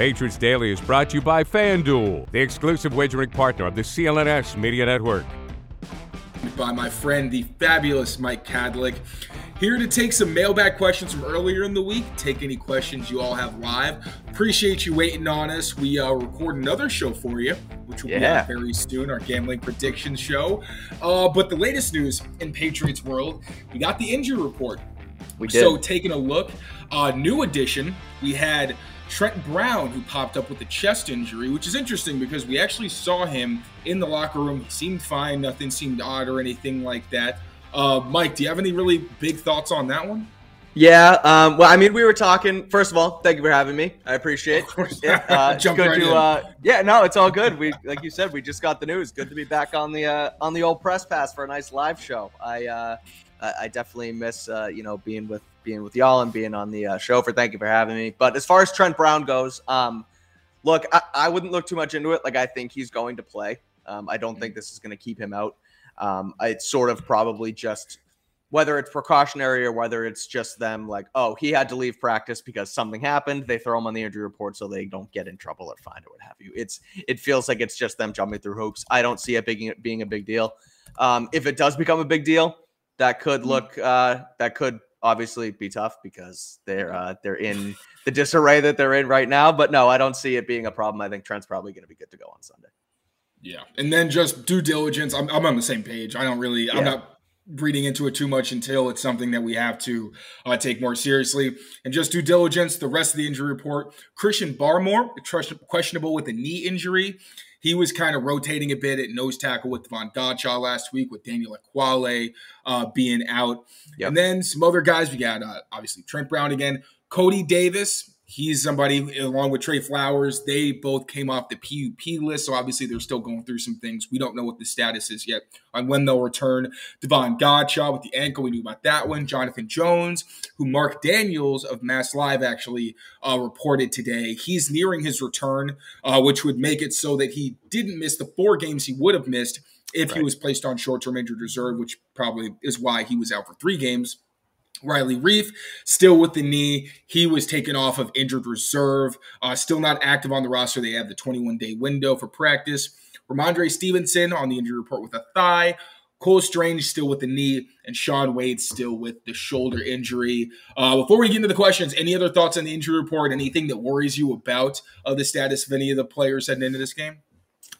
Patriots Daily is brought to you by FanDuel, the exclusive wagering partner of the CLNS Media Network. By my friend, the fabulous Mike Kadlick, here to take some mailbag questions from earlier in the week. Take any questions you all have live. Appreciate you waiting on us. We record another show for you, which will be out very soon, our gambling prediction show. But the latest news in Patriots world, we got the injury report. We did. So taking a look, new addition, we had Trent Brown, who popped up with a chest injury, which is interesting because we actually saw him in the locker room. He seemed fine. Nothing seemed odd or anything like that. Mike, do you have any really big thoughts on that one? Yeah. Well, I mean, we were talking. First of all, thank you for having me. I appreciate it. It's all good. We, like you said, we just got the news. Good to be back on the old press pass for a nice live show. I definitely miss being with y'all and being on the show. For thank you for having me. But as far as Trent Brown goes, look, I wouldn't look too much into it. Like, I think he's going to play. I don't think this is going to keep him out. It's sort of probably just whether it's precautionary or whether it's just them like, oh, he had to leave practice because something happened. They throw him on the injury report so they don't get in trouble or fined or what have you. It feels like it's just them jumping through hoops. I don't see it being a big deal. If it does become a big deal, that could look obviously be tough because they're in the disarray that they're in right now. But no, I don't see it being a problem. I think Trent's probably going to be good to go on Sunday. Yeah. And then just due diligence. I'm on the same page. I don't really, I'm not reading into it too much until it's something that we have to take more seriously. And just due diligence, the rest of the injury report, Christian Barmore, questionable with a knee injury. He was kind of rotating a bit at nose tackle with Devon Godshaw last week, with Daniel Aquale being out. Yep. And then some other guys. We got, obviously, Trent Brown again. Cody Davis, he's somebody, along with Trey Flowers. They both came off the PUP list, so obviously they're still going through some things. We don't know what the status is yet on when they'll return. Devon Godshaw with the ankle, we knew about that one. Jonathan Jones, who Mark Daniels of Mass Live actually reported today. He's nearing his return, which would make it so that he didn't miss the 4 games he would have missed if he was placed on short-term injured reserve, which probably is why he was out for 3 games. Riley Reiff, still with the knee. He was taken off of injured reserve, still not active on the roster. They have the 21-day window for practice. Ramondre Stevenson on the injury report with a thigh. Cole Strange still with the knee. And Sean Wade still with the shoulder injury. Before we get into the questions, any other thoughts on the injury report? Anything that worries you about the status of any of the players heading into this game?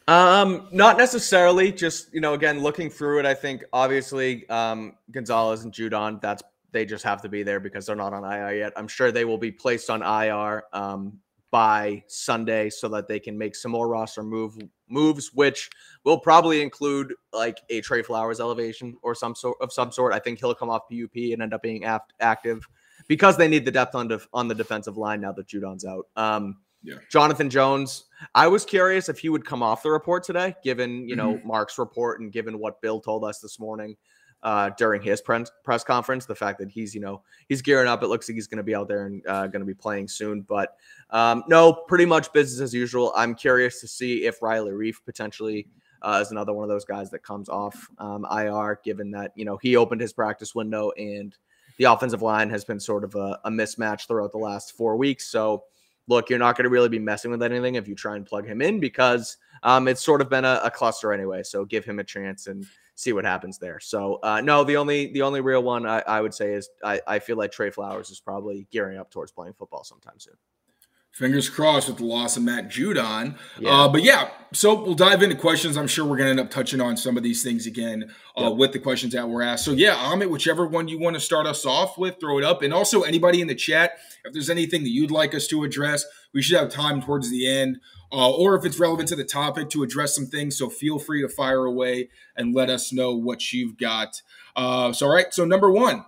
Not necessarily. Just, again, looking through it, I think, obviously, Gonzalez and Judon, they just have to be there because they're not on IR yet. I'm sure they will be placed on IR by Sunday so that they can make some more roster moves, which will probably include like a Trey Flowers elevation or some sort. I think he'll come off PUP and end up being active because they need the depth on the defensive line now that Judon's out. Jonathan Jones, I was curious if he would come off the report today, given, Mark's report and given what Bill told us this morning. During his press conference, the fact that he's, he's gearing up. It looks like he's going to be out there and going to be playing soon. But no, pretty much business as usual. I'm curious to see if Riley Reiff potentially is another one of those guys that comes off IR, given that, he opened his practice window and the offensive line has been sort of a mismatch throughout the last 4 weeks. So look, you're not going to really be messing with anything if you try and plug him in because it's sort of been a cluster anyway. So give him a chance and see what happens there. So no, the only real one I would say is I feel like Trey Flowers is probably gearing up towards playing football sometime soon. Fingers crossed with the loss of Matt Judon. Yeah. But yeah, so we'll dive into questions. I'm sure we're going to end up touching on some of these things again with the questions that were asked. So yeah, Amit, whichever one you want to start us off with, throw it up. And also anybody in the chat, if there's anything that you'd like us to address, we should have time towards the end. Or if it's relevant to the topic to address some things. So feel free to fire away and let us know what you've got. All right. So number one,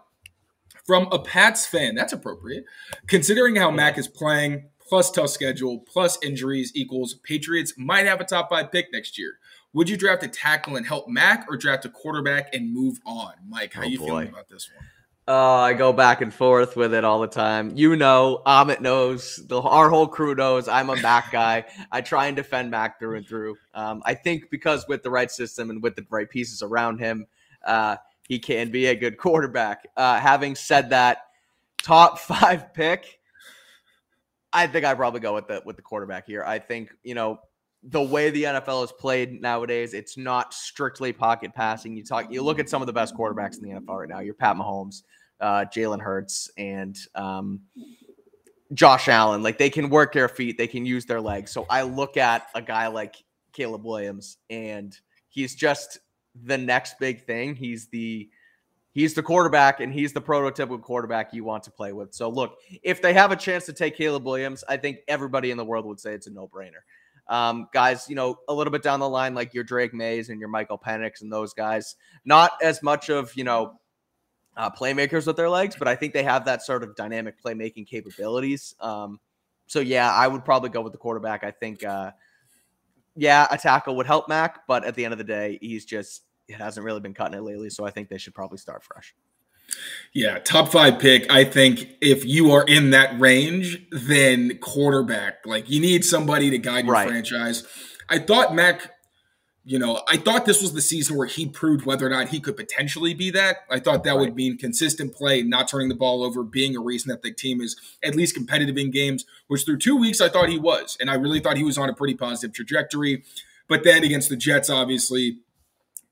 from a Pats fan, that's appropriate. Considering how Mac is playing, plus tough schedule, plus injuries equals Patriots might have a top 5 pick next year. Would you draft a tackle and help Mac or draft a quarterback and move on? Mike, how you feeling about this one? I go back and forth with it all the time. Amit knows, our whole crew knows I'm a Mac guy. I try and defend Mac through and through. I think because with the right system and with the right pieces around him, he can be a good quarterback. Having said that, top 5 pick, I think I probably go with the quarterback here. I think, you know, the way the NFL is played nowadays, it's not strictly pocket passing. You look at some of the best quarterbacks in the NFL right now. You're Pat Mahomes, Jalen Hurts, and Josh Allen. Like, they can work their feet, they can use their legs. So I look at a guy like Caleb Williams, and he's just the next big thing. He's the quarterback, and he's the prototypical quarterback you want to play with. So look, if they have a chance to take Caleb Williams, I think everybody in the world would say it's a no-brainer. Guys, you know, a little bit down the line, like your Drake Mays and your Michael Penix and those guys, not as much of, you know, playmakers with their legs, but I think they have that sort of dynamic playmaking capabilities. So yeah, I would probably go with the quarterback. I think, yeah, a tackle would help Mac, but at the end of the day, it hasn't really been cutting it lately, so I think they should probably start fresh. Yeah, top five pick. I think if you are in that range, then quarterback. Like, you need somebody to guide your franchise. I thought Mac, you know, I thought this was the season where he proved whether or not he could potentially be that. I thought that would mean consistent play, not turning the ball over, being a reason that the team is at least competitive in games, which through 2 weeks I thought he was. And I really thought he was on a pretty positive trajectory. But then against the Jets, obviously,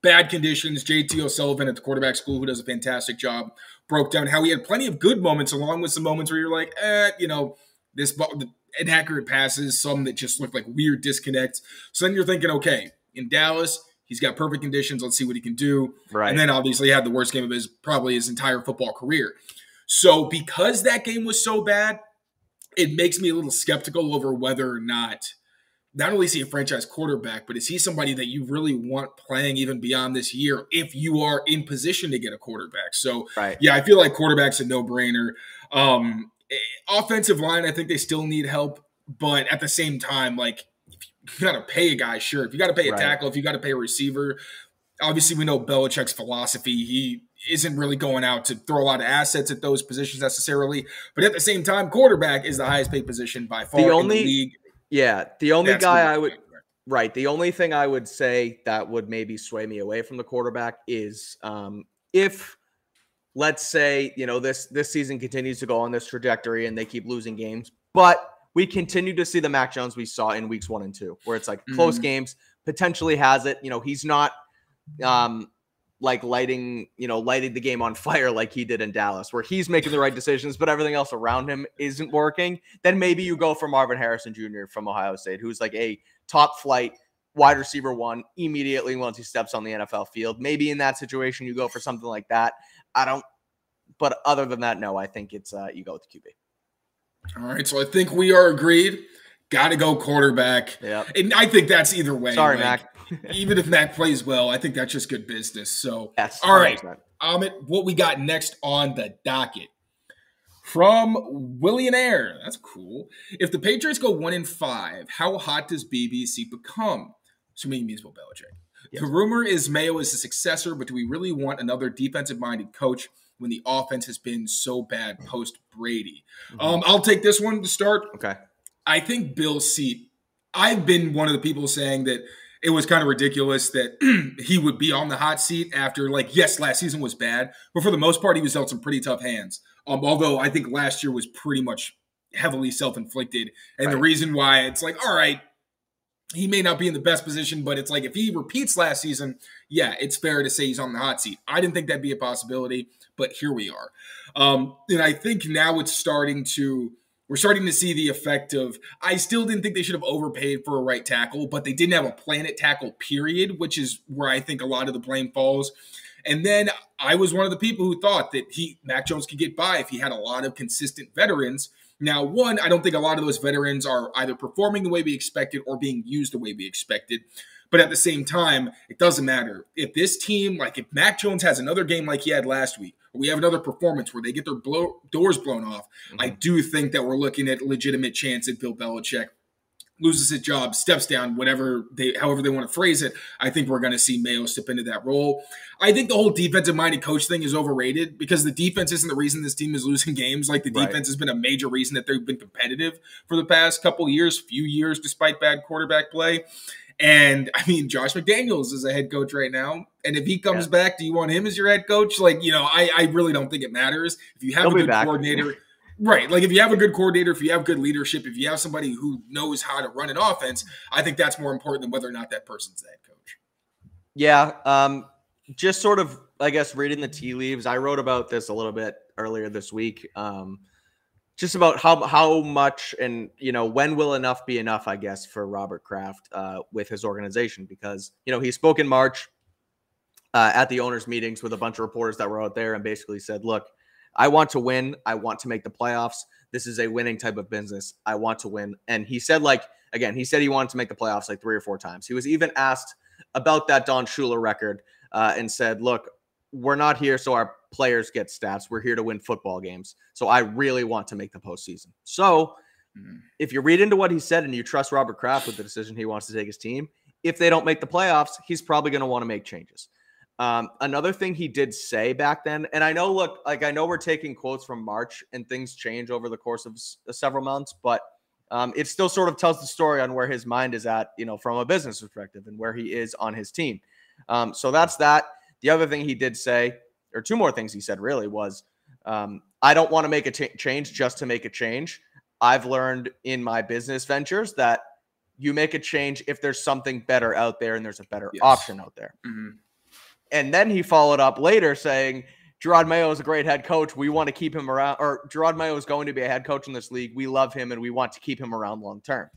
bad conditions. JT O'Sullivan at the quarterback school, who does a fantastic job, broke down how he had plenty of good moments along with some moments where you're like, you know, this inaccurate passes, some that just look like weird disconnects. So then you're thinking, okay, in Dallas, he's got perfect conditions. Let's see what he can do. Right. And then obviously he had the worst game of probably his entire football career. So because that game was so bad, it makes me a little skeptical over whether or not only is he a franchise quarterback, but is he somebody that you really want playing even beyond this year if you are in position to get a quarterback? So, yeah, I feel like quarterback's a no-brainer. Offensive line, I think they still need help. But at the same time, like, if you got to pay a guy, sure. If you got to pay a tackle, if you got to pay a receiver, obviously we know Belichick's philosophy. He isn't really going out to throw a lot of assets at those positions necessarily. But at the same time, quarterback is the highest-paid position by far in the league. Yeah, the only the only thing I would say that would maybe sway me away from the quarterback is if, let's say, you know, this season continues to go on this trajectory and they keep losing games, but we continue to see the Mac Jones we saw in weeks 1 and 2, where it's like close games, potentially has it. You know, he's not like lighting the game on fire like he did in Dallas, where he's making the right decisions, but everything else around him isn't working. Then maybe you go for Marvin Harrison Jr. from Ohio State, who's like a top flight wide receiver one immediately once he steps on the NFL field. Maybe in that situation, you go for something like that. But other than that, no, I think it's you go with the QB. All right. So I think we are agreed. Got to go quarterback. Yep. And I think that's either way. Sorry, Mac. Even if Mac plays well, I think that's just good business. So, yes, all right, Amit, what we got next on the docket from Willionaire? That's cool. If the Patriots go 1-5, how hot does BBC become? Assuming he means Bill Belichick. Yes. The rumor is Mayo is the successor, but do we really want another defensive-minded coach when the offense has been so bad post Brady? I'll take this one to start. Okay, I think Bill's seat. I've been one of the people saying that. It was kind of ridiculous that he would be on the hot seat after, like, yes, last season was bad, but for the most part, he was dealt some pretty tough hands. Although I think last year was pretty much heavily self-inflicted. And the reason why it's like, all right, he may not be in the best position, but it's like if he repeats last season, yeah, it's fair to say he's on the hot seat. I didn't think that'd be a possibility, but here we are. And I think now it's we're starting to see the effect of, I still didn't think they should have overpaid for a right tackle, but they didn't have a plan at tackle, period, which is where I think a lot of the blame falls. And then I was one of the people who thought that Mac Jones could get by if he had a lot of consistent veterans. Now, one, I don't think a lot of those veterans are either performing the way we expected or being used the way we expected. But at the same time, it doesn't matter. If this team, like if Mac Jones has another game like he had last week, we have another performance where they get their doors blown off. I do think that we're looking at legitimate chance that Bill Belichick loses his job, steps down, however they want to phrase it. I think we're going to see Mayo step into that role. I think the whole defensive-minded coach thing is overrated because the defense isn't the reason this team is losing games. Like the defense has been a major reason that they've been competitive for the past few years, despite bad quarterback play. And, I mean, Josh McDaniels is a head coach right now. And if he comes back, do you want him as your head coach? Like, you know, I really don't think it matters. If you have a good coordinator, Right. Like, if you have a good coordinator, if you have good leadership, if you have somebody who knows how to run an offense, I think that's more important than whether or not that person's the head coach. Yeah. Just sort of, I guess, reading the tea leaves. I wrote about this a little bit earlier this week. Just about how much and, you know, when will enough be enough, I guess, for Robert Kraft with his organization, because, you know, he spoke in March at the owners' meetings with a bunch of reporters that were out there and basically said, look, I want to win. I want to make the playoffs. This is a winning type of business. I want to win. And he said, like, again, he said he wanted to make the playoffs like 3 or 4 times. He was even asked about that Don Shula record and said, look, we're not here so our players get stats. We're here to win football games. So I really want to make the postseason. So if you read into what he said and you trust Robert Kraft with the decision he wants to take his team, if they don't make the playoffs, he's probably going to want to make changes. Another thing he did say back then, and I know, look, like, I know we're taking quotes from March and things change over the course of several months, but it still sort of tells the story on where his mind is at, you know, from a business perspective and where he is on his team. So that's that. The other thing he did say, or 2 more things he said really, was I don't want to make a change just to make a change. I've learned in my business ventures that you make a change if there's something better out there and there's a better option out there. And then he followed up later saying, Jerod Mayo is a great head coach. We want to keep him around, or Jerod Mayo is going to be a head coach in this league. We love him and we want to keep him around long-term.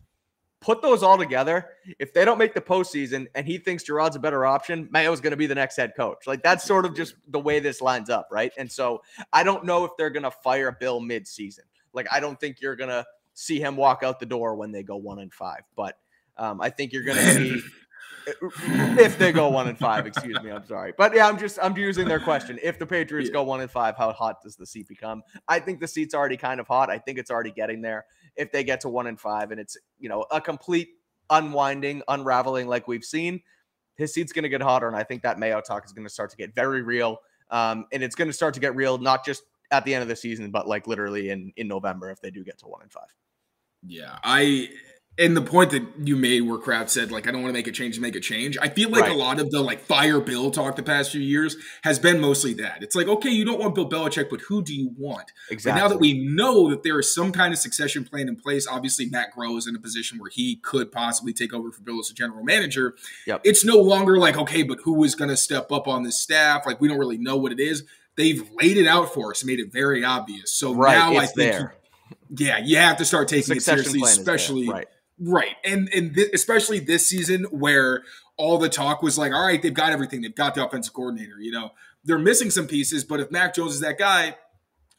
Put those all together. If they don't make the postseason and he thinks Jerod's a better option, Mayo is going to be the next head coach. Like, that's sort of just the way this lines up. Right. And so I don't know if they're going to fire Bill midseason. Like, I don't think you're going to see him walk out the door when they go 1-5, but I think you're going to see, if they go 1-5, excuse me, I'm sorry. But yeah, I'm using their question. If the Patriots go 1-5, how hot does the seat become? I think the seat's already kind of hot. I think it's already getting there. If they get to 1-5 and it's, you know, a complete unwinding, unraveling like we've seen, his seat's going to get hotter. And I think that Mayo talk is going to start to get very real. And it's going to start to get real, not just at the end of the season, but like literally in November if they do get to 1-5. Yeah, and the point that you made where Kraft said, like, I don't want to make a change to make a change. I feel like a lot of the, like, fire Bill talk the past few years has been mostly that. It's like, okay, you don't want Bill Belichick, but who do you want? Exactly. But now that we know that there is some kind of succession plan in place, obviously Matt Groh is in a position where he could possibly take over for Bill as a general manager. It's no longer like, okay, but who is going to step up on this staff? Like, we don't really know what it is. They've laid it out for us, made it very obvious. So now I think, you have to start taking it seriously, especially – right. And especially this season where all the talk was like, all right, they've got everything. They've got the offensive coordinator. You know, they're missing some pieces, but if Mac Jones is that guy,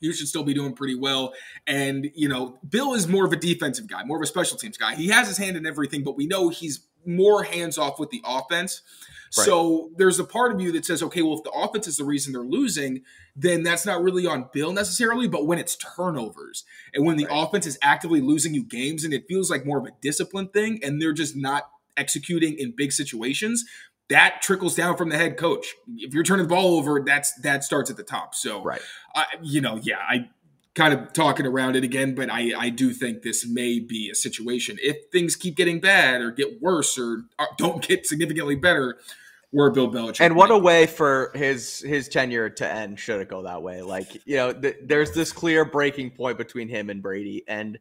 you should still be doing pretty well. And, you know, Bill is more of a defensive guy, more of a special teams guy. He has his hand in everything, but we know he's more hands-off with the offense. Right. So there's a part of you that says, okay, well, if the offense is the reason they're losing, then that's not really on Bill necessarily, but when it's turnovers and when the offense is actively losing you games and it feels like more of a discipline thing and they're just not executing in big situations, that trickles down from the head coach. If you're turning the ball over, that starts at the top. So, I kind of talking around it again, but I do think this may be a situation, if things keep getting bad or get worse or don't get significantly better, where Bill Belichick. And what a way for his tenure to end, should it go that way. Like, you know, there's this clear breaking point between him and Brady, and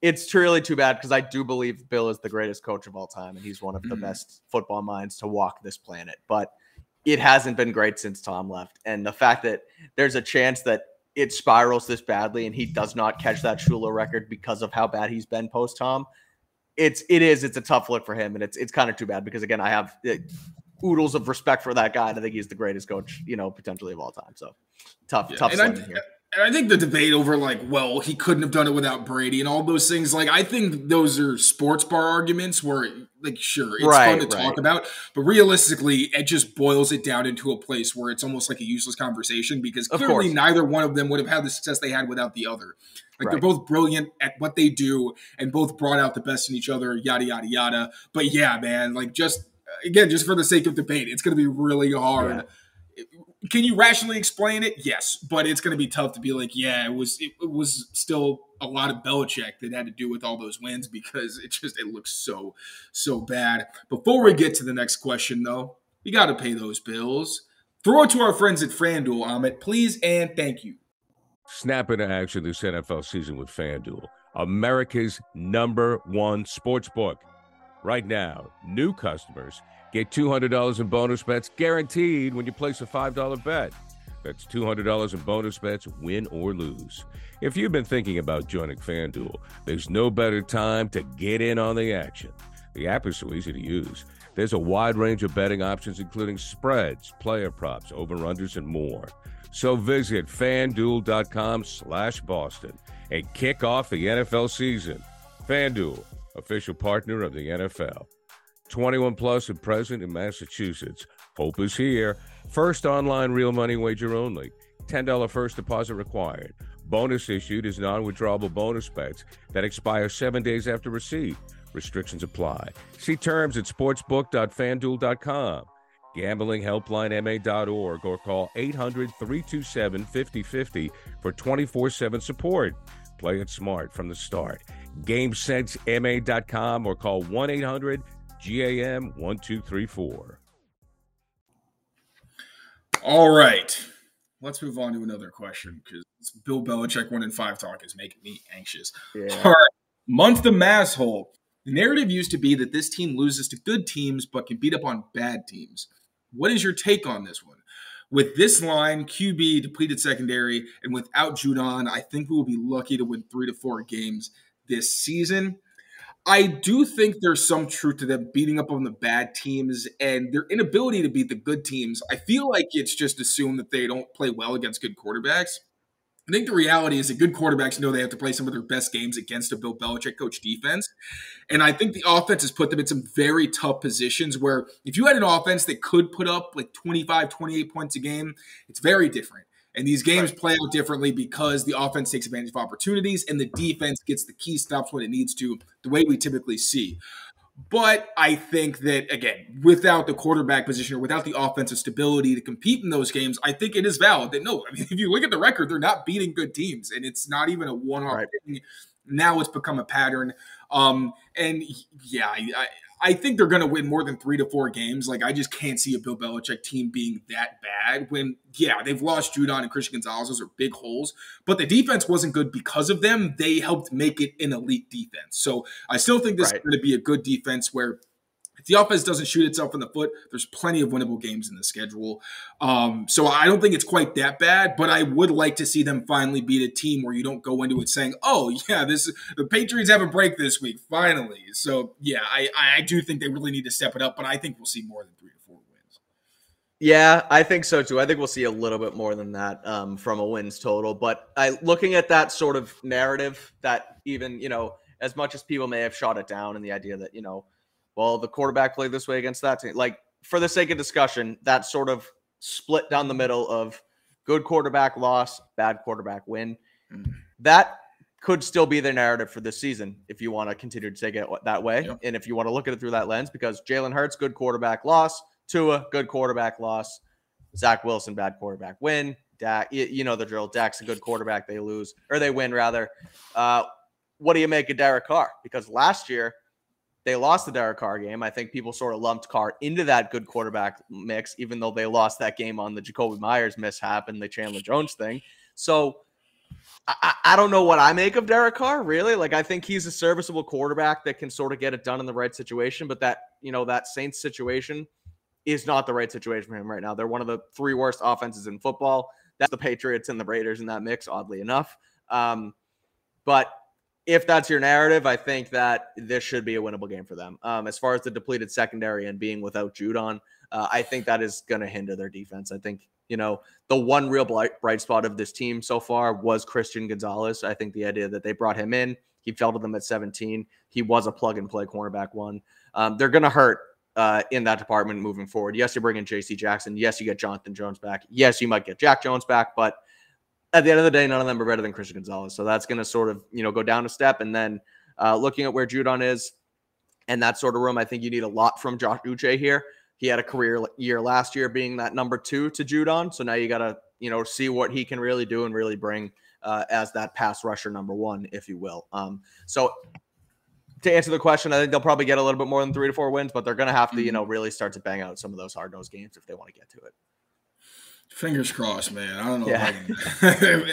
it's truly too bad because I do believe Bill is the greatest coach of all time, and he's one of the best football minds to walk this planet. But it hasn't been great since Tom left, and the fact that there's a chance that it spirals this badly and he does not catch that Shula record because of how bad he's been post Tom. It's a tough look for him. And it's kind of too bad because, again, I have oodles of respect for that guy. And I think he's the greatest coach, you know, potentially of all time. So tough. And I think the debate over, like, well, he couldn't have done it without Brady and all those things, like, I think those are sports bar arguments where, like, sure, it's fun to talk about, but realistically, it just boils it down into a place where it's almost like a useless conversation because clearly neither one of them would have had the success they had without the other. Like, they're both brilliant at what they do and both brought out the best in each other, yada, yada, yada. But yeah, man, like, just, again, just for the sake of debate, it's going to be really hard. Can you rationally explain it? Yes, but it's going to be tough to be like, yeah, it was still a lot of Belichick that had to do with all those wins because it looks so bad. Before we get to the next question, though, we got to pay those bills. Throw it to our friends at FanDuel, Amit, please and thank you. Snap into action this NFL season with FanDuel, America's #1 sports book. Right now, new customers get $200 in bonus bets guaranteed when you place a $5 bet. That's $200 in bonus bets, win or lose. If you've been thinking about joining FanDuel, there's no better time to get in on the action. The app is so easy to use. There's a wide range of betting options, including spreads, player props, over-unders, and more. So visit FanDuel.com/Boston and kick off the NFL season. FanDuel, official partner of the NFL. 21 plus and present in Massachusetts. Hope is here. First online real money wager only. $10 first deposit required. Bonus issued is non-withdrawable bonus bets that expire 7 days after receipt. Restrictions apply. See terms at sportsbook.fanduel.com. Gambling helpline ma.org or call 800-327-5050 for 24/7 support. Play it smart from the start. GameSenseMA.com or call 1-800-GAM-1234. All right, let's move on to another question because Bill Belichick 1-5 talk is making me anxious. Yeah. All right, month the masshole. The narrative used to be that this team loses to good teams but can beat up on bad teams. What is your take on this one? With this line, QB, depleted secondary, and without Judon, I think we will be lucky to win 3 to 4 games this season. I do think there's some truth to them beating up on the bad teams and their inability to beat the good teams. I feel like it's just assumed that they don't play well against good quarterbacks. I think the reality is that good quarterbacks know they have to play some of their best games against a Bill Belichick coach defense. And I think the offense has put them in some very tough positions where if you had an offense that could put up like 25, 28 points a game, it's very different. And these games play out differently because the offense takes advantage of opportunities and the defense gets the key stops when it needs to, the way we typically see. But I think that, again, without the quarterback position or without the offensive stability to compete in those games, I think it is valid that, no, I mean, if you look at the record, they're not beating good teams, and it's not even a one-off thing. Now it's become a pattern. I think they're going to win more than 3 to 4 games. Like, I just can't see a Bill Belichick team being that bad when, yeah, they've lost Judon and Christian Gonzalez. Those are big holes. But the defense wasn't good because of them. They helped make it an elite defense. So I still think this is going to be a good defense where if the offense doesn't shoot itself in the foot, there's plenty of winnable games in the schedule. So I don't think it's quite that bad, but I would like to see them finally beat a team where you don't go into it saying, oh, yeah, the Patriots have a break this week, finally. So, yeah, I do think they really need to step it up, but I think we'll see more than 3 to 4 wins. Yeah, I think so, too. I think we'll see a little bit more than that from a wins total. But looking at that sort of narrative that even, as much as people may have shot it down and the idea that, well, the quarterback played this way against that team. Like, for the sake of discussion, that sort of split down the middle of good quarterback loss, bad quarterback win. That could still be their narrative for this season if you want to continue to take it that way. Yeah. And if you want to look at it through that lens, because Jalen Hurts, good quarterback loss. Tua, good quarterback loss. Zach Wilson, bad quarterback win. Dak, you know the drill. Dak's a good quarterback. They lose, or they win, rather. What do you make of Derek Carr? Because last year, they lost the Derek Carr game. I think people sort of lumped Carr into that good quarterback mix, even though they lost that game on the Jacoby Myers mishap and the Chandler Jones thing. So I don't know what I make of Derek Carr, really. Like, I think he's a serviceable quarterback that can sort of get it done in the right situation, but that, that Saints situation is not the right situation for him right now. They're one of the 3 worst offenses in football. That's the Patriots and the Raiders in that mix, oddly enough. But if that's your narrative, I think that this should be a winnable game for them. As far as the depleted secondary and being without Judon, I think that is going to hinder their defense. I think, the one real bright spot of this team so far was Christian Gonzalez. I think the idea that they brought him in, he fell to them at 17. He was a plug-and-play cornerback one. They're going to hurt in that department moving forward. Yes, you bring in JC Jackson. Yes, you get Jonathan Jones back. Yes, you might get Jack Jones back, but at the end of the day, none of them are better than Christian Gonzalez. So that's going to sort of, go down a step. And then looking at where Judon is and that sort of room, I think you need a lot from Josh Uche here. He had a career year last year being that #2 to Judon. So now you got to, see what he can really do and really bring as that pass rusher #1, if you will. So to answer the question, I think they'll probably get a little bit more than 3 to 4 wins, but they're going to have to, really start to bang out some of those hard-nosed games if they want to get to it. Fingers crossed, man. I don't know. Yeah.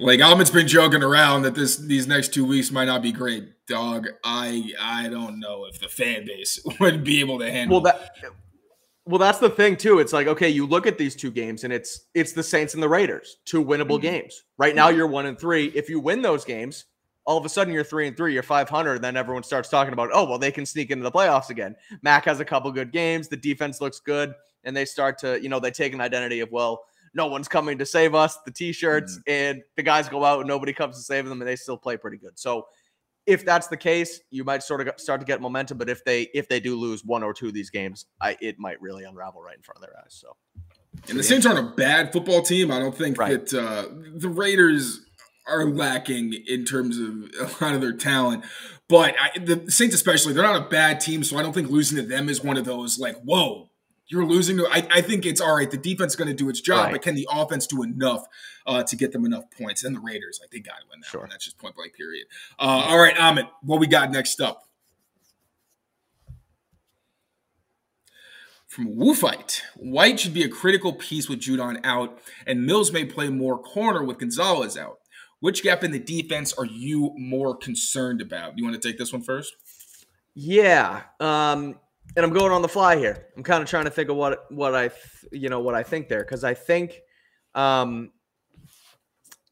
Like Ahmed's been joking around that these next 2 weeks might not be great, dog. I don't know if the fan base would be able to handle that. Well, that's the thing, too. It's like, okay, you look at these two games, and it's the Saints and the Raiders, two winnable games. Right now, you're 1-3. If you win those games, all of a sudden, you're 3-3, you're 500, and then everyone starts talking about, oh, well, they can sneak into the playoffs again. Mac has a couple good games. The defense looks good, and they start to, they take an identity of, well, no one's coming to save us, the T-shirts, and the guys go out, and nobody comes to save them, and they still play pretty good. So if that's the case, you might sort of start to get momentum. But if they do lose one or two of these games, it might really unravel right in front of their eyes. So, and the Saints aren't a bad football team. I don't think that the Raiders are lacking in terms of a lot of their talent. But the Saints especially, they're not a bad team, so I don't think losing to them is one of those like, whoa, you're losing to – I think it's all right. The defense is going to do its job, but can the offense do enough to get them enough points? And the Raiders, they got to win that one. That's just point-blank period. All right, Ahmed, what we got next up? From Woofite, White should be a critical piece with Judon out, and Mills may play more corner with Gonzalez out. Which gap in the defense are you more concerned about? You want to take this one first? Yeah, and I'm going on the fly here. I'm kind of trying to think of what I think there, because I think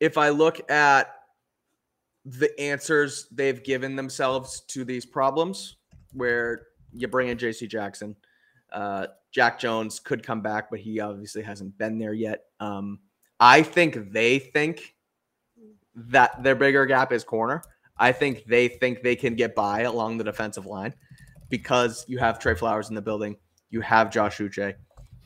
if I look at the answers they've given themselves to these problems, where you bring in JC Jackson, Jack Jones could come back, but he obviously hasn't been there yet. I think they think that their bigger gap is corner. I think they can get by along the defensive line, because you have Trey Flowers in the building, you have Josh Uche,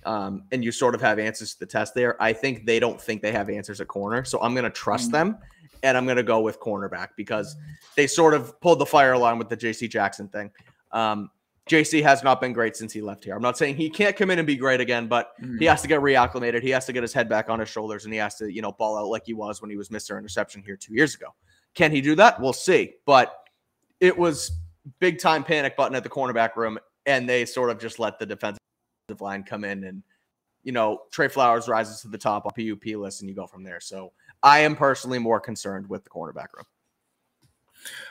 and you sort of have answers to the test there. I think they don't think they have answers at corner, so I'm going to trust them, and I'm going to go with cornerback, because they sort of pulled the fire alarm with the JC Jackson thing. JC has not been great since he left here. I'm not saying he can't come in and be great again, but he has to get reacclimated. He has to get his head back on his shoulders, and he has to, ball out like he was when he was Mr. Interception here 2 years ago. Can he do that? We'll see, but it was big-time panic button at the cornerback room, and they sort of just let the defensive line come in, and, Trey Flowers rises to the top on PUP list, and you go from there. So I am personally more concerned with the cornerback room.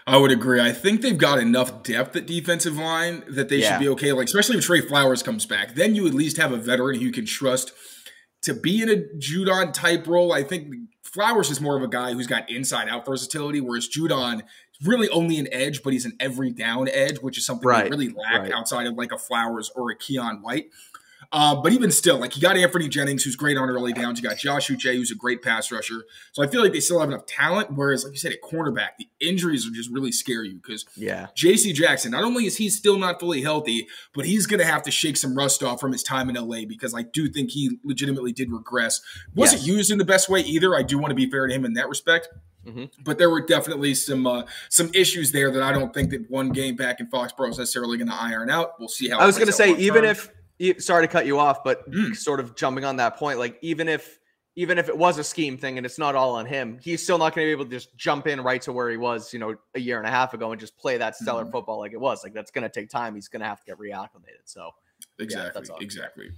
I would agree. I think they've got enough depth at defensive line that they should be okay. Like, especially if Trey Flowers comes back, then you at least have a veteran who you can trust to be in a Judon type role. I think Flowers is more of a guy who's got inside out versatility, whereas Judon is really only an edge, but he's an every down edge, which is something you really lack outside of like a Flowers or a Keon White. But even still, like, you got Anthony Jennings, who's great on early downs. You got Josh Uche, who's a great pass rusher. So I feel like they still have enough talent. Whereas, like you said, at cornerback, the injuries are just really scary, because JC Jackson, not only is he still not fully healthy, but he's going to have to shake some rust off from his time in LA, because I do think he legitimately did regress. Wasn't used in the best way either. I do want to be fair to him in that respect. But there were definitely some issues there that I don't think that one game back in Foxborough is necessarily going to iron out. We'll see how. I was going to say, even if. Sorry to cut you off, but sort of jumping on that point, like even if it was a scheme thing and it's not all on him, he's still not going to be able to just jump in right to where he was, a year and a half ago and just play that stellar football like it was. Like, that's going to take time. He's going to have to get reacclimated. So exactly.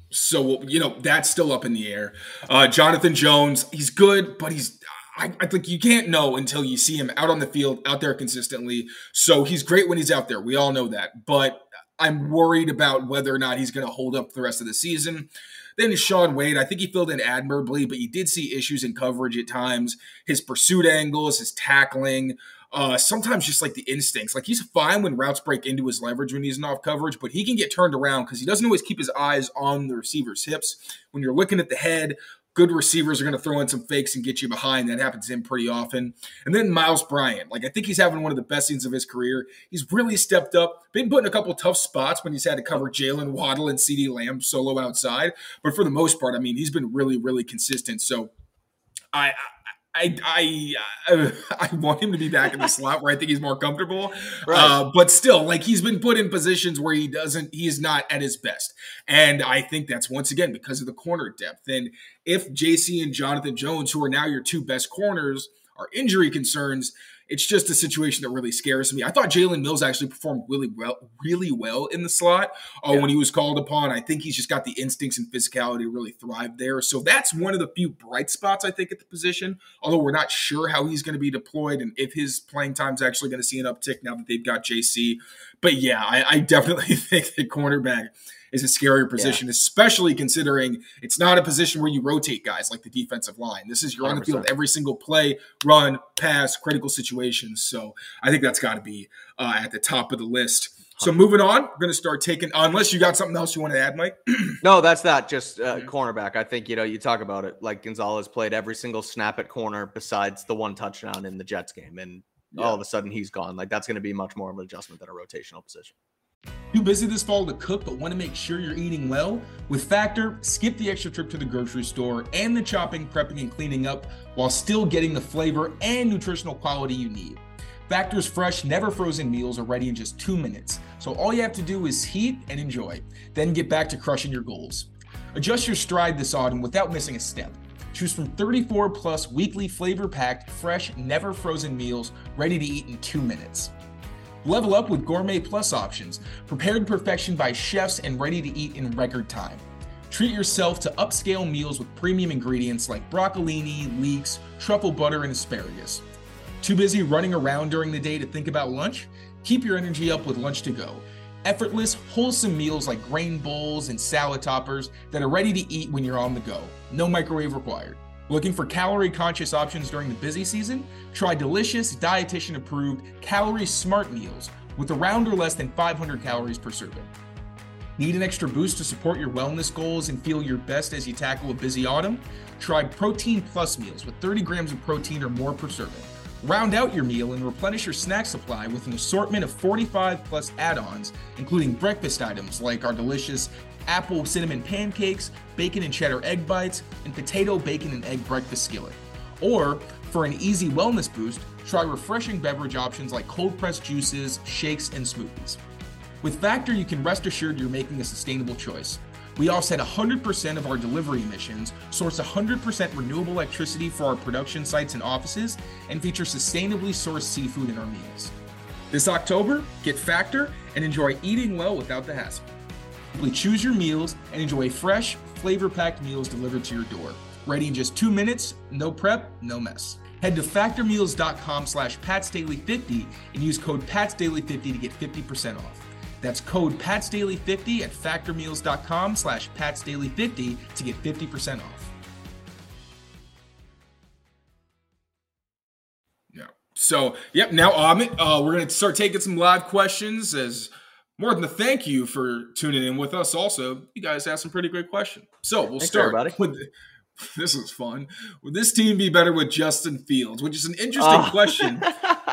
So, that's still up in the air. Jonathan Jones, he's good, but I think you can't know until you see him out on the field, out there consistently. So he's great when he's out there. We all know that, but I'm worried about whether or not he's going to hold up for the rest of the season. Then Sean Wade, I think he filled in admirably, but you did see issues in coverage at times. His pursuit angles, his tackling, sometimes just like the instincts. Like, he's fine when routes break into his leverage when he's in off coverage, but he can get turned around because he doesn't always keep his eyes on the receiver's hips. When you're looking at the head, good receivers are going to throw in some fakes and get you behind. That happens to him pretty often. And then Miles Bryant. Like, I think he's having one of the best seasons of his career. He's really stepped up, been put in a couple tough spots when he's had to cover Jalen Waddle and CeeDee Lamb solo outside. But for the most part, I mean, he's been really, really consistent. So I want him to be back in the slot where I think he's more comfortable. But still, like, he's been put in positions where he's not at his best. And I think that's, once again, because of the corner depth. And if JC and Jonathan Jones, who are now your two best corners, are injury concerns, It's just a situation that really scares me. I thought Jalen Mills actually performed really well in the slot when he was called upon. I think he's just got the instincts and physicality to really thrive there. So that's one of the few bright spots, I think, at the position, although we're not sure how he's going to be deployed and if his playing time is actually going to see an uptick now that they've got JC. But, yeah, I definitely think that cornerback is a scarier position, especially considering it's not a position where you rotate guys like the defensive line. This is you're on the field every single play, run, pass, critical situations. So I think that's got to be at the top of the list. So moving on, we're going to start taking – unless you got something else you want to add, Mike? No, that's not just cornerback. I think, you know, you talk about it. Like Gonzalez played every single snap at corner besides the one touchdown in the Jets game, and all of a sudden he's gone. Like that's going to be much more of an adjustment than a rotational position. Too busy this fall to cook but want to make sure you're eating well? With Factor, skip the extra trip to the grocery store and the chopping, prepping, and cleaning up while still getting the flavor and nutritional quality you need. Factor's fresh, never frozen meals are ready in just 2 minutes, so all you have to do is heat and enjoy. Then get back to crushing your goals. Adjust your stride this autumn without missing a step. Choose from 34 plus weekly flavor-packed, fresh, never frozen meals ready to eat in 2 minutes. Level up with Gourmet Plus options, prepared to perfection by chefs and ready to eat in record time. Treat yourself to upscale meals with premium ingredients like broccolini, leeks, truffle butter, and asparagus. Too busy running around during the day to think about lunch? Keep your energy up with Lunch to Go. Effortless, wholesome meals like grain bowls and salad toppers that are ready to eat when you're on the go. No microwave required. Looking for calorie-conscious options during the busy season? Try delicious, dietitian-approved, calorie-smart meals with around or less than 500 calories per serving. Need an extra boost to support your wellness goals and feel your best as you tackle a busy autumn? Try Protein Plus meals with 30 grams of protein or more per serving. Round out your meal and replenish your snack supply with an assortment of 45 plus add-ons, including breakfast items like our delicious apple cinnamon pancakes, bacon and cheddar egg bites, and potato, bacon, and egg breakfast skillet. Or, for an easy wellness boost, try refreshing beverage options like cold-pressed juices, shakes, and smoothies. With Factor, you can rest assured you're making a sustainable choice. We offset 100% of our delivery emissions, source 100% renewable electricity for our production sites and offices, and feature sustainably sourced seafood in our meals. This October, get Factor and enjoy eating well without the hassle. Simply choose your meals and enjoy fresh, flavor-packed meals delivered to your door. Ready in just 2 minutes, no prep, no mess. Head to factormeals.com/PatsDaily50 and use code PatsDaily50 to get 50% off. That's code PatsDaily50 at factormeals.com/PatsDaily50 to get 50% off. Yeah. So, yep, now Amit, we're going to start taking some live questions as more than a thank you for tuning in with us. Also, you guys asked some pretty great questions. So we'll start with this is fun. Would this team be better with Justin Fields? Which is an interesting question,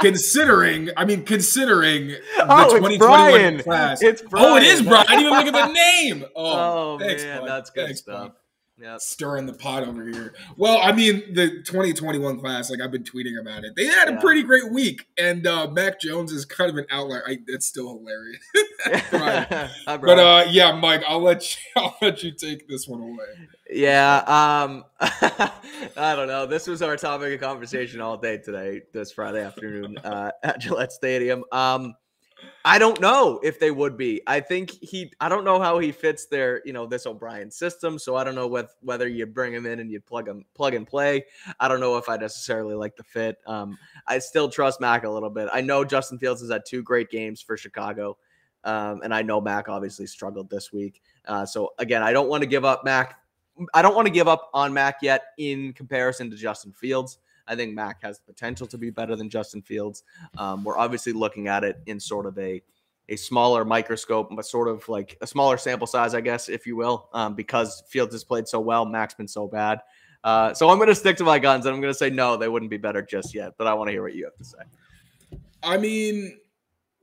considering the 2021 class. It's Brian. Oh, it is Brian. I didn't even look at the name. Oh thanks, man, bud. That's good stuff. Yep. Stirring the pot over here. Well, I mean, the 2021 class, like I've been tweeting about it. They had a pretty great week, and Mac Jones is kind of an outlier. It's still hilarious. Right. But Mike, I'll let you take this one away. Yeah, I don't know. This was our topic of conversation all day today, this Friday afternoon at Gillette Stadium. I don't know if they would be. I don't know how he fits their, this O'Brien system. So I don't know whether you bring him in and you plug and play. I don't know if I necessarily like the fit. I still trust Mac a little bit. I know Justin Fields has had two great games for Chicago. And I know Mac obviously struggled this week. So again, I don't want to give up Mac. I don't want to give up on Mac yet in comparison to Justin Fields. I think Mac has the potential to be better than Justin Fields. We're obviously looking at it in sort of a smaller microscope, but sort of like a smaller sample size, I guess, if you will, because Fields has played so well, Mac's been so bad. So I'm going to stick to my guns, and I'm going to say no, they wouldn't be better just yet, but I want to hear what you have to say. I mean,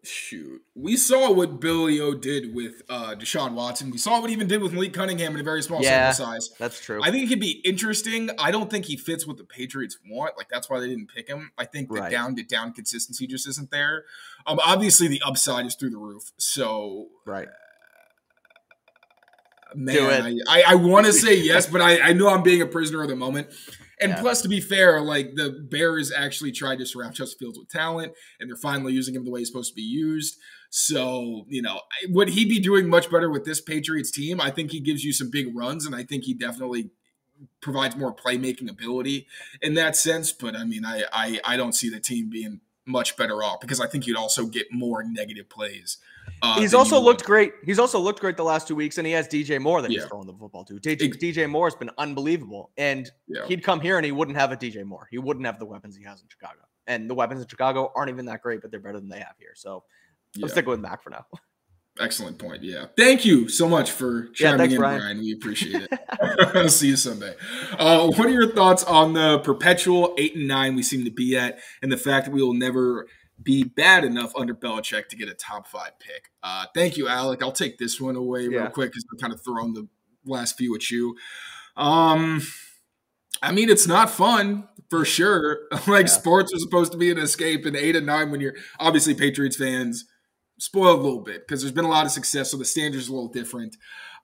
shoot. We saw what Billy O did with Deshaun Watson. We saw what he even did with Malik Cunningham in a very small sample size. That's true. I think he'd be interesting. I don't think he fits what the Patriots want. Like, that's why they didn't pick him. I think the down-to-down consistency just isn't there. Obviously, the upside is through the roof. So, Man, I want to say yes, but I know I'm being a prisoner of the moment. And plus, to be fair, like the Bears actually tried to surround Justin Fields with talent, and they're finally using him the way he's supposed to be used. So, you know, would he be doing much better with this Patriots team? I think he gives you some big runs, and I think he definitely provides more playmaking ability in that sense. But, I mean, I don't see the team being much better off because I think you'd also get more negative plays. He's also looked great. He's also looked great the last 2 weeks, and he has DJ Moore that he's throwing the football to. DJ Moore has been unbelievable, and he'd come here and he wouldn't have a DJ Moore. He wouldn't have the weapons he has in Chicago, and the weapons in Chicago aren't even that great, but they're better than they have here. So I'm sticking with Mac for now. Excellent point. Yeah. Thank you so much for chiming in, Brian. We appreciate it. See you Sunday. What are your thoughts on the perpetual 8-9 we seem to be at, and the fact that we will never be bad enough under Belichick to get a top 5 pick? Thank you, Alec. I'll take this one away real quick because I'm kind of throwing the last few at you. I mean, it's not fun for sure. Sports are supposed to be an escape, and 8-9 when you're obviously Patriots fans spoiled a little bit because there's been a lot of success, so the standard's a little different.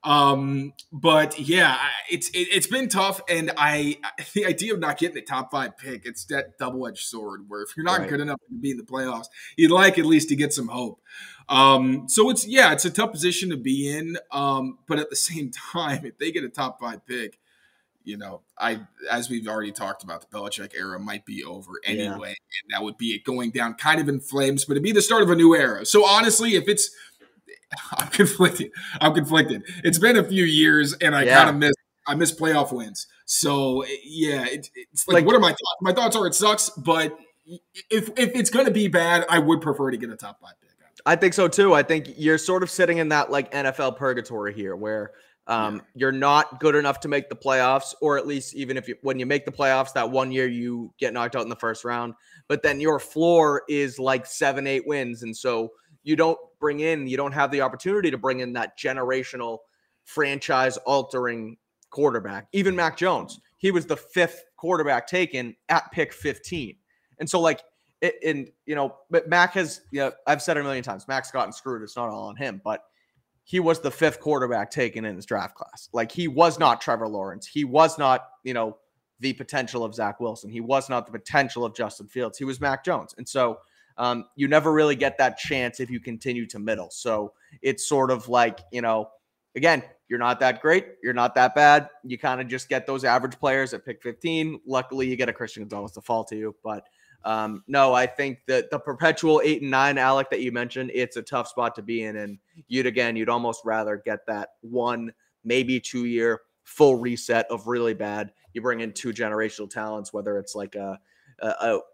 But yeah, it's been tough, and the idea of not getting a top 5 pick, it's that double-edged sword where if you're not good enough to be in the playoffs, you'd like at least to get some hope. So it's a tough position to be in. But at the same time, if they get a top 5 pick, you know, as we've already talked about, the Belichick era might be over anyway, and that would be it going down kind of in flames, but it'd be the start of a new era. So honestly, I'm conflicted. It's been a few years, and I kind of miss playoff wins. So it's like, what are my thoughts? My thoughts are it sucks, but if it's going to be bad, I would prefer to get a top 5 pick. I think so too. I think you're sort of sitting in that like NFL purgatory here, where you're not good enough to make the playoffs, or at least even if when you make the playoffs that one year you get knocked out in the first round, but then your floor is like 7-8 wins. And so you don't have the opportunity to bring in that generational franchise altering quarterback. Even Mac Jones, he was the 5th quarterback taken at pick 15. And so but Mac has, I've said it a million times, Mac's gotten screwed. It's not all on him, but he was the 5th quarterback taken in his draft class. Like, he was not Trevor Lawrence. He was not, the potential of Zach Wilson. He was not the potential of Justin Fields. He was Mac Jones. And so you never really get that chance if you continue to middle. So it's sort of like, again, you're not that great. You're not that bad. You kind of just get those average players at pick 15. Luckily, you get a Christian Gonzalez to fall to you. But no, I think that the perpetual 8-9, Alec, that you mentioned, it's a tough spot to be in. And you'd almost rather get that one, maybe 2-year full reset of really bad. You bring in 2 generational talents, whether it's like a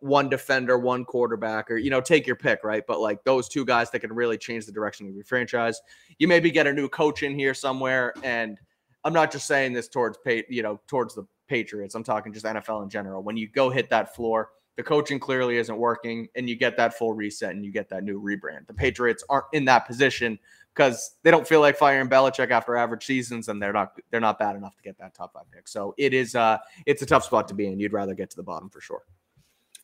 one defender, one quarterback, or, take your pick, right? But like those 2 guys that can really change the direction of your franchise. You maybe get a new coach in here somewhere. And I'm not just saying this towards the Patriots. I'm talking just NFL in general. When you go hit that floor, the coaching clearly isn't working, and you get that full reset and you get that new rebrand. The Patriots aren't in that position because they don't feel like firing Belichick after average seasons, and they're not bad enough to get that top 5 pick. So it's a tough spot to be in. You'd rather get to the bottom for sure.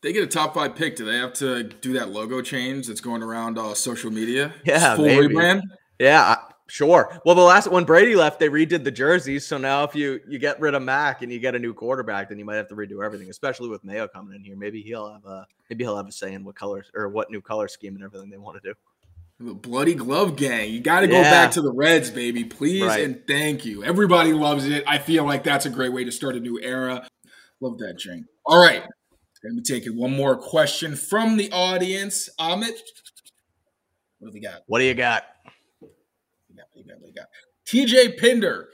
They get a top 5 pick. Do they have to do that logo change that's going around social media? Yeah, full rebrand. Yeah. Sure. Well, the last one, Brady left, they redid the jerseys. So now if you get rid of Mac and you get a new quarterback, then you might have to redo everything, especially with Mayo coming in here. Maybe he'll have a say in what colors or what new color scheme and everything they want to do. The bloody glove gang. You got to go back to the Reds, baby. Please and thank you. Everybody loves it. I feel like that's a great way to start a new era. Love that, Jane. All right. Going to be taking one more question from the audience. Amit, what do you got? TJ Pinder,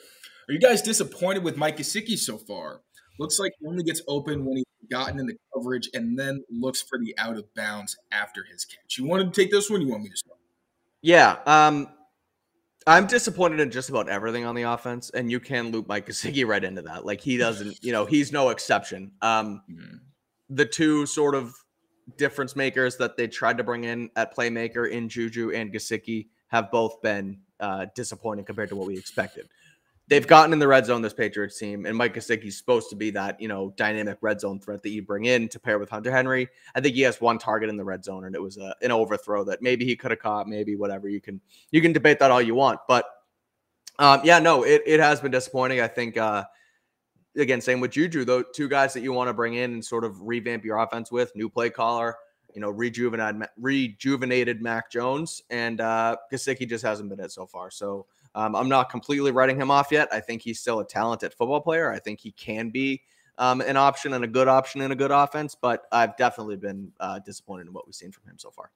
are you guys disappointed with Mike Gesicki so far? Looks like he only gets open when he's gotten in the coverage and then looks for the out of bounds after his catch. You wanted to take this one? You want me to start? Yeah. I'm disappointed in just about everything on the offense, and you can loop Mike Gesicki right into that. Like, he doesn't, he's no exception. The 2 sort of difference makers that they tried to bring in at playmaker in Juju and Gesicki have both been disappointing compared to what we expected. They've gotten in the red zone, this Patriots team, and Mike Gesicki's supposed to be that, dynamic red zone threat that you bring in to pair with Hunter Henry. I think he has 1 target in the red zone, and it was an overthrow that maybe he could have caught, maybe whatever. You can debate that all you want, but Yeah, no, it has been disappointing. I think, again, same with Juju, though, two guys that you want to bring in and sort of revamp your offense with, new play caller, you know, rejuvenated Mac Jones, and Gesicki just hasn't been it so far. So I'm not completely writing him off yet. I think he's still a talented football player. I think he can be an option and a good option in a good offense, but I've definitely been disappointed in what we've seen from him so far.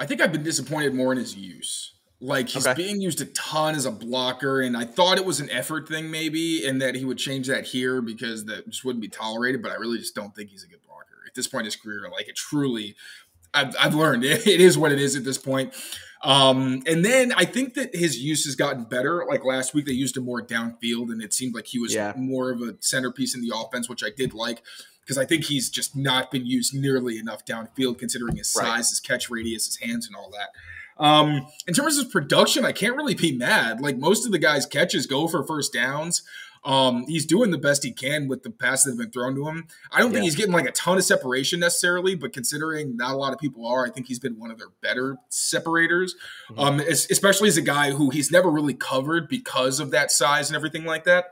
I think I've been disappointed more in his use. Like, he's being used a ton as a blocker, and I thought it was an effort thing maybe, and that he would change that here because that just wouldn't be tolerated, but I really just don't think he's a good blocker at this point in his career. Like, it truly, I've learned, it is what it is at this point. And then I think that his use has gotten better. Like, last week they used him more downfield, and it seemed like he was more of a centerpiece in the offense, which I did like, because I think he's just not been used nearly enough downfield considering his size, his catch radius, his hands, and all that. In terms of production, I can't really be mad. Like, most of the guys' catches go for first downs. He's doing the best he can with the passes that have been thrown to him. I don't think he's getting like a ton of separation necessarily, but considering not a lot of people are, I think he's been one of their better separators, especially as a guy who he's never really covered because of that size and everything like that.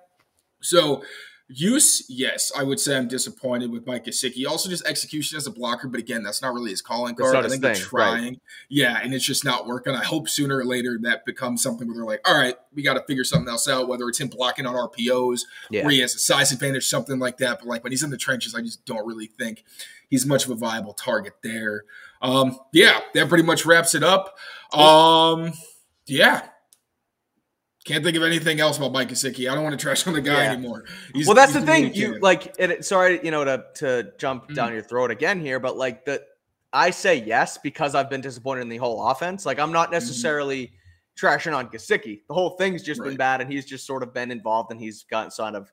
So use, yes, I would say I'm disappointed with Mike Gesicki. Also, just execution as a blocker, but again, that's not really his calling card. I think they're trying. Yeah, and it's just not working. I hope sooner or later that becomes something where they're like, all right, we got to figure something else out, whether it's him blocking on RPOs where he has a size advantage, something like that. But like, when he's in the trenches, I just don't really think he's much of a viable target there. Yeah, that pretty much wraps it up. Yeah. Can't think of anything else about Mike Gesicki. I don't want to trash on the guy anymore. He's, well, that's the thing. You like, and sorry, you know, to jump down your throat again here, but like, I say yes because I've been disappointed in the whole offense. Like, I'm not necessarily trashing on Gesicki. The whole thing's just been bad, and he's just sort of been involved, and he's gotten sort of,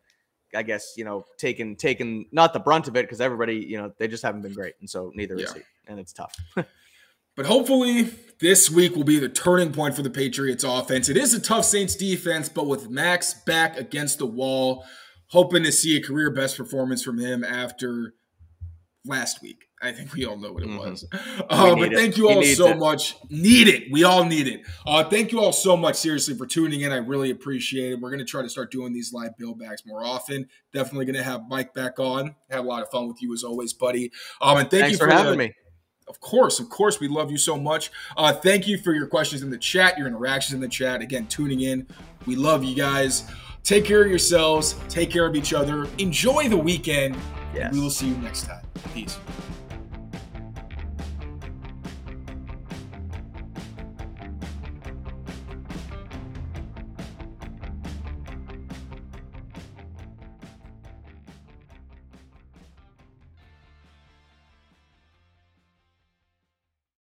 I guess, you know, taken not the brunt of it, because everybody, you know, they just haven't been great, and so neither is he, and it's tough. But hopefully this week will be the turning point for the Patriots offense. It is a tough Saints defense, but with Max back against the wall, hoping to see a career best performance from him after last week. I think we all know what it was. But thank you all so much. Need it. We all need it. Thank you all so much, seriously, for tuning in. I really appreciate it. We're going to try to start doing these live buildbacks more often. Definitely going to have Mike back on. Have a lot of fun with you as always, buddy. And thanks for having me. Of course, we love you so much. Thank you for your questions in the chat, your interactions in the chat. Again, tuning in. We love you guys. Take care of yourselves. Take care of each other. Enjoy the weekend. Yes. We will see you next time. Peace.